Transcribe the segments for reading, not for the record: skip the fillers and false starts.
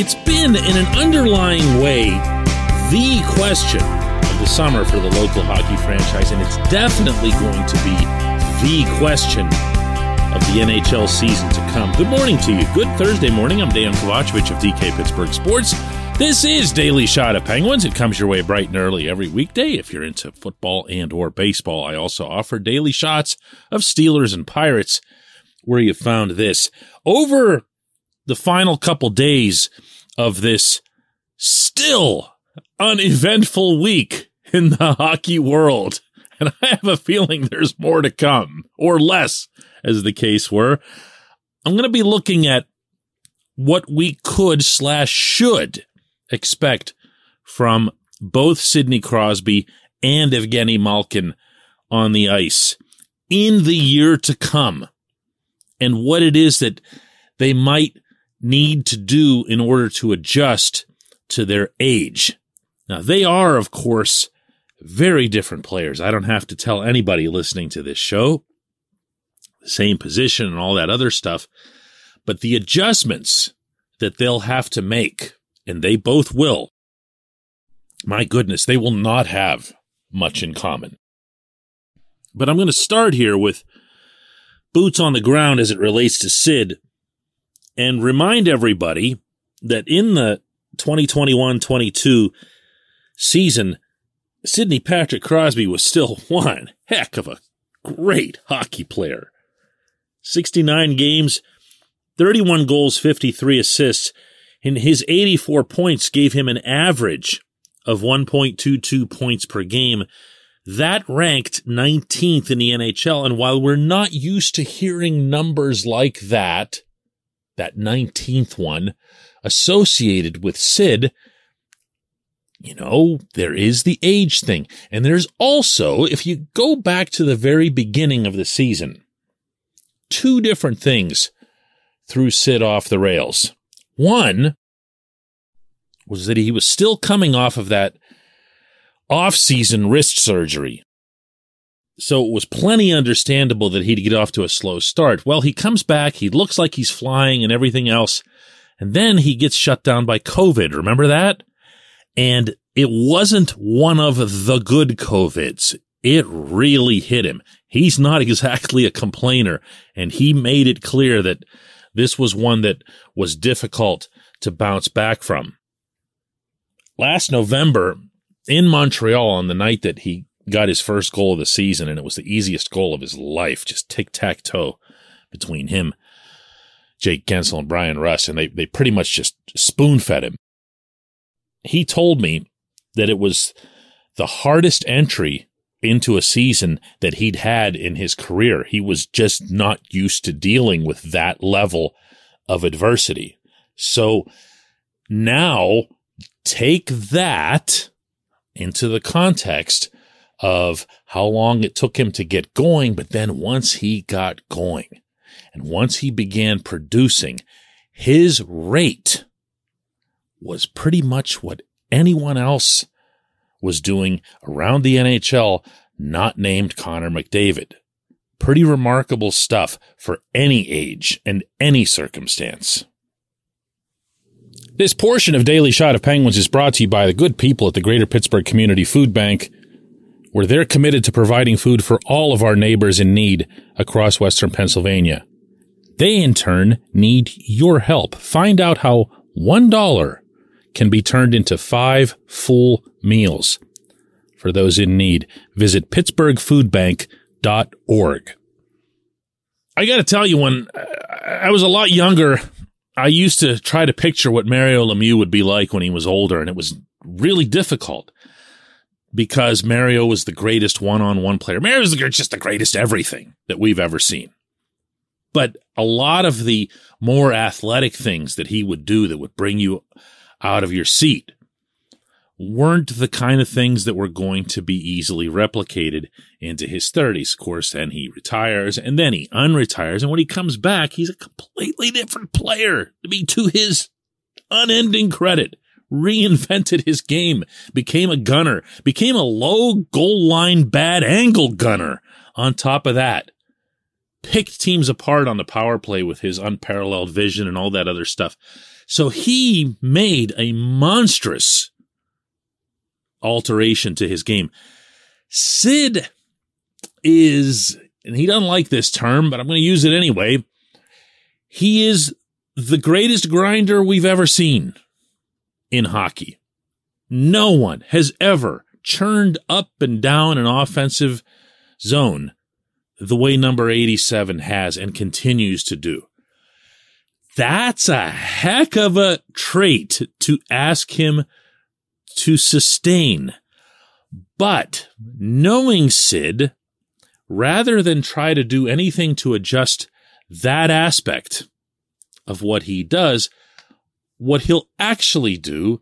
It's been, in an underlying way, the question of the summer for the local hockey franchise, and it's definitely going to be the question of the NHL season to come. Good morning to you. Good Thursday morning. I'm Dan Kovacevic of DK Pittsburgh Sports. This is Daily Shot of Penguins. It comes your way bright and early every weekday if you're into football and or baseball. I also offer daily shots of Steelers and Pirates where you found this. Over the final couple days of this still uneventful week in the hockey world, and I have a feeling there's more to come, or less, as the case were, I'm going to be looking at what we could / should expect from both Sidney Crosby and Evgeny Malkin on the ice in the year to come, and what it is that they might need to do in order to adjust to their age. Now, they are, of course, very different players. I don't have to tell anybody listening to this show, same position and all that other stuff, but the adjustments that they'll have to make, and they both will, my goodness, they will not have much in common. But I'm going to start here with boots on the ground as it relates to Sid, and remind everybody that in the 2021-22 season, Sidney Patrick Crosby was still one heck of a great hockey player. 69 games, 31 goals, 53 assists. And his 84 points gave him an average of 1.22 points per game. That ranked 19th in the NHL. And while we're not used to hearing numbers like that, that 19th one associated with Sid, you know, there is the age thing. And there's also, if you go back to the very beginning of the season, two different things threw Sid off the rails. One was that he was still coming off of that off-season wrist surgery, so it was plenty understandable that he'd get off to a slow start. Well, he comes back, he looks like he's flying and everything else, and then he gets shut down by COVID. Remember that? And it wasn't one of the good COVIDs. It really hit him. He's not exactly a complainer, and he made it clear that this was one that was difficult to bounce back from. Last November, in Montreal, on the night that he got his first goal of the season, and it was the easiest goal of his life, just tic-tac-toe between him, Jake Gensel, and Brian Rust, and they pretty much just spoon-fed him. He told me that it was the hardest entry into a season that he'd had in his career. He was just not used to dealing with that level of adversity. So now take that into the context of how long it took him to get going, but then once he got going and once he began producing, his rate was pretty much what anyone else was doing around the NHL, not named Connor McDavid. Pretty remarkable stuff for any age and any circumstance. This portion of Daily Shot of Penguins is brought to you by the good people at the Greater Pittsburgh Community Food Bank, where they're committed to providing food for all of our neighbors in need across Western Pennsylvania. They, in turn, need your help. Find out how $1 can be turned into 5 full meals. For those in need, visit pittsburghfoodbank.org. I got to tell you, when I was a lot younger, I used to try to picture what Mario Lemieux would be like when he was older, and it was really difficult because Mario was the greatest one-on-one player. Mario was just the greatest everything that we've ever seen. But a lot of the more athletic things that he would do that would bring you out of your seat weren't the kind of things that were going to be easily replicated into his 30s. Of course, then he retires, and then he unretires, and when he comes back, he's a completely different player. I mean, to his unending credit, reinvented his game, became a gunner, became a low goal line bad angle gunner on top of that. picked teams apart on the power play with his unparalleled vision and all that other stuff. So he made a monstrous alteration to his game. Sid is, and he doesn't like this term, but I'm going to use it anyway, he is the greatest grinder we've ever seen in hockey. No one has ever churned up and down an offensive zone the way number 87 has and continues to do. That's a heck of a trait to ask him to sustain. But knowing Sid, rather than try to do anything to adjust that aspect of what he does, what he'll actually do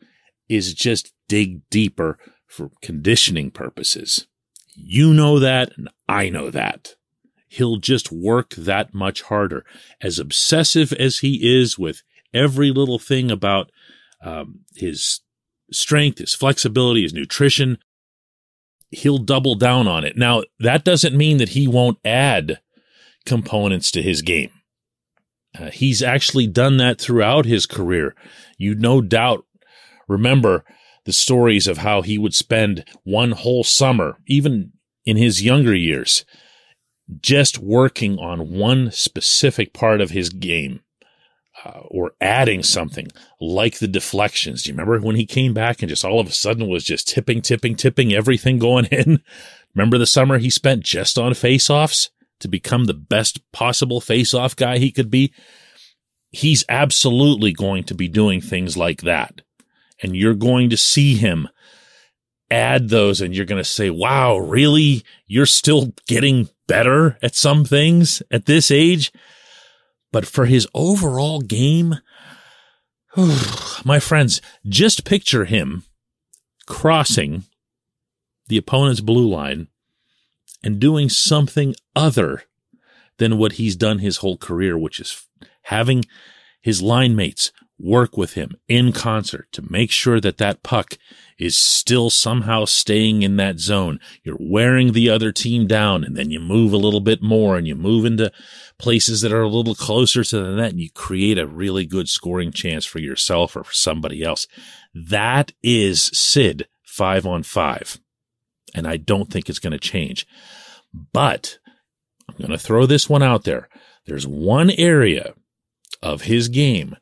is just dig deeper for conditioning purposes. You know that, and I know that. He'll just work that much harder. As obsessive as he is with every little thing about his strength, his flexibility, his nutrition, he'll double down on it. Now, that doesn't mean that he won't add components to his game. He's actually done that throughout his career. You no doubt remember the stories of how he would spend one whole summer, even in his younger years, just working on one specific part of his game or adding something like the deflections. Do you remember when he came back and just all of a sudden was just tipping everything going in? Remember the summer he spent just on faceoffs to become the best possible faceoff guy he could be? He's absolutely going to be doing things like that. And you're going to see him add those, and you're going to say, wow, really? You're still getting better at some things at this age? But for his overall game, my friends, just picture him crossing the opponent's blue line and doing something other than what he's done his whole career, which is having his line mates work with him in concert to make sure that that puck is still somehow staying in that zone. You're wearing the other team down, and then you move a little bit more, and you move into places that are a little closer to the net, and you create a really good scoring chance for yourself or for somebody else. That is Sid 5-on-5, and I don't think it's going to change. But I'm going to throw this one out there. There's one area of his game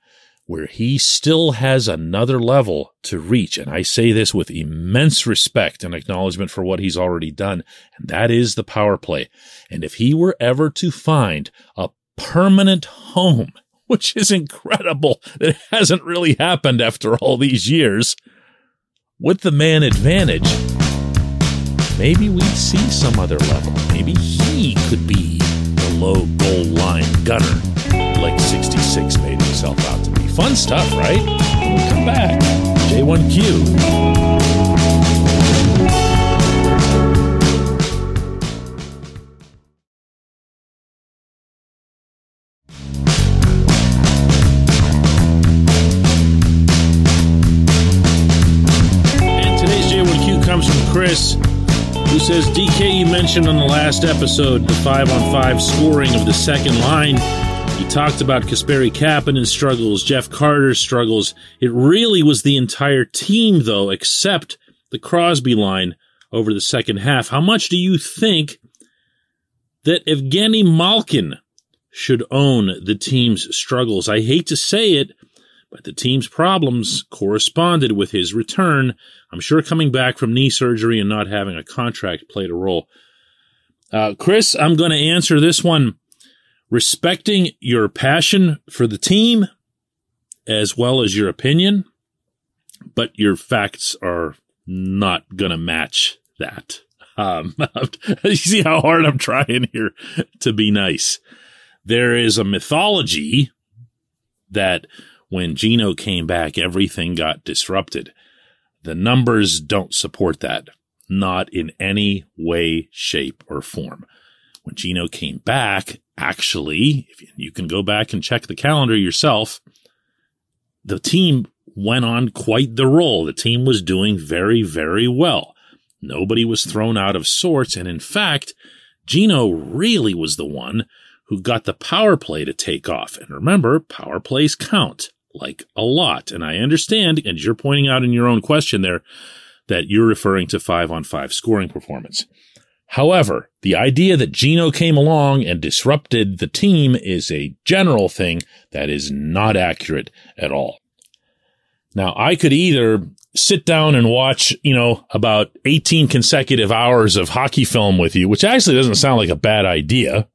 where he still has another level to reach. And I say this with immense respect and acknowledgement for what he's already done, and that is the power play. And if he were ever to find a permanent home, which is incredible that it hasn't really happened after all these years, with the man advantage, maybe we'd see some other level. Maybe he could be the low goal line gunner, like 66 made himself out to be. Fun stuff, right? We'll come back. J1Q. And today's J1Q comes from Chris, who says, DK, you mentioned on the last episode the 5-on-5 scoring of the second line. He talked about Kasperi Kapanen's struggles, Jeff Carter's struggles. It really was the entire team, though, except the Crosby line over the second half. How much do you think that Evgeny Malkin should own the team's struggles? I hate to say it, but the team's problems corresponded with his return. I'm sure coming back from knee surgery and not having a contract played a role. Chris, I'm going to answer this one respecting your passion for the team as well as your opinion, but your facts are not going to match that. You see how hard I'm trying here to be nice. There is a mythology that when Geno came back, everything got disrupted. The numbers don't support that, not in any way, shape, or form. When Geno came back, actually, if you can go back and check the calendar yourself, the team went on quite the roll. The team was doing very, very well. Nobody was thrown out of sorts. And in fact, Geno really was the one who got the power play to take off. And remember, power plays count, like, a lot. And I understand, and you're pointing out in your own question there, that you're referring to 5-on-5 scoring performance. However, the idea that Geno came along and disrupted the team is a general thing that is not accurate at all. Now, I could either sit down and watch, about 18 consecutive hours of hockey film with you, which actually doesn't sound like a bad idea,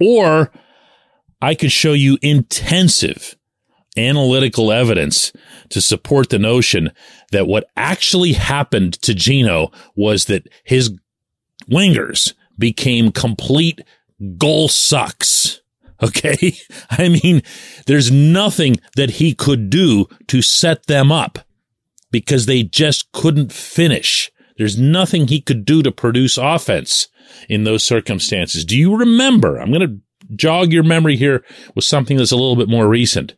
or I could show you intensive analytical evidence to support the notion that what actually happened to Geno was that his wingers became complete goal sucks. Okay? I mean, there's nothing that he could do to set them up because they just couldn't finish. There's nothing he could do to produce offense in those circumstances. Do you remember? I'm going to jog your memory here with something that's a little bit more recent.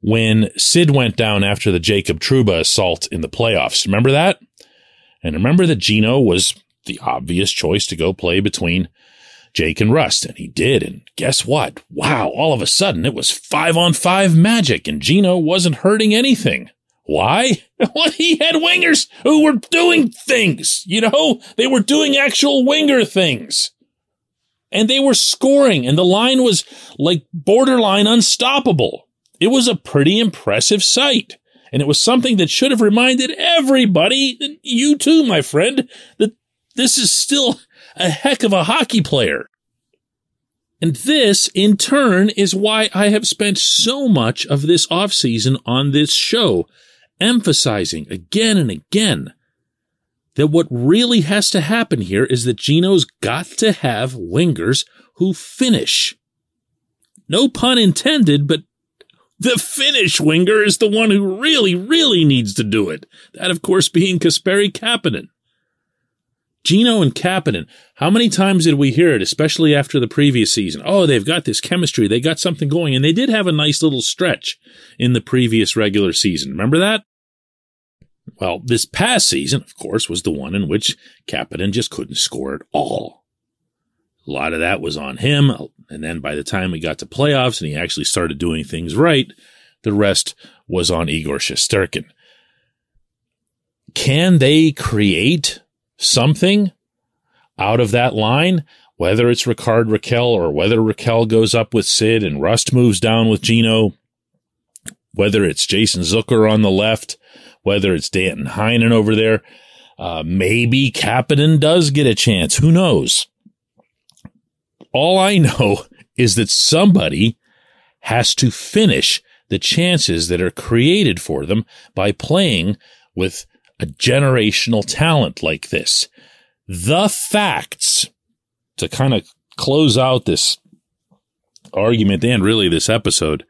When Sid went down after the Jacob Truba assault in the playoffs, remember that? And remember that Geno was the obvious choice to go play between Jake and Rust, and he did. And guess what? Wow, all of a sudden it was 5-on-5 magic, and Geno wasn't hurting anything. Why? Well, he had wingers who were doing things, They were doing actual winger things. And they were scoring, and the line was like borderline unstoppable. It was a pretty impressive sight, and it was something that should have reminded everybody, you too, my friend, that this is still a heck of a hockey player. And this, in turn, is why I have spent so much of this offseason on this show, emphasizing again and again that what really has to happen here is that Geno's got to have wingers who finish. No pun intended, but the Finnish winger is the one who really, really needs to do it. That, of course, being Kasperi Kapanen. Geno and Kapanen, how many times did we hear it, especially after the previous season? Oh, they've got this chemistry. They got something going. And they did have a nice little stretch in the previous regular season. Remember that? Well, this past season, of course, was the one in which Kapanen just couldn't score at all. A lot of that was on him, and then by the time we got to playoffs and he actually started doing things right, the rest was on Igor Shesterkin. Can they create something out of that line? Whether it's Ricard Raquel or whether Raquel goes up with Sid and Rust moves down with Geno, whether it's Jason Zucker on the left, whether it's Danton Heinen over there, maybe Kapanen does get a chance. Who knows? All I know is that somebody has to finish the chances that are created for them by playing with a generational talent like this. The facts, to kind of close out this argument and really this episode,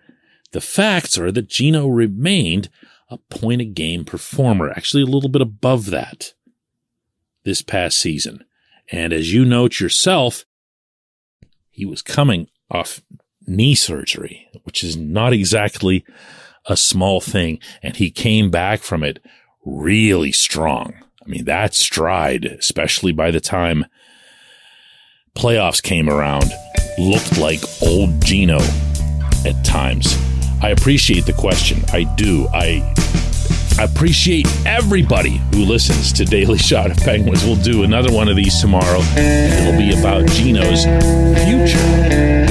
the facts are that Geno remained a point-a-game performer, actually a little bit above that this past season. And as you note yourself, he was coming off knee surgery, which is not exactly a small thing. And he came back from it really strong. I mean, that stride, especially by the time playoffs came around, looked like old Geno at times. I appreciate the question. I do. I appreciate everybody who listens to Daily Shot of Penguins. We'll do another one of these tomorrow, and it'll be about Geno's future.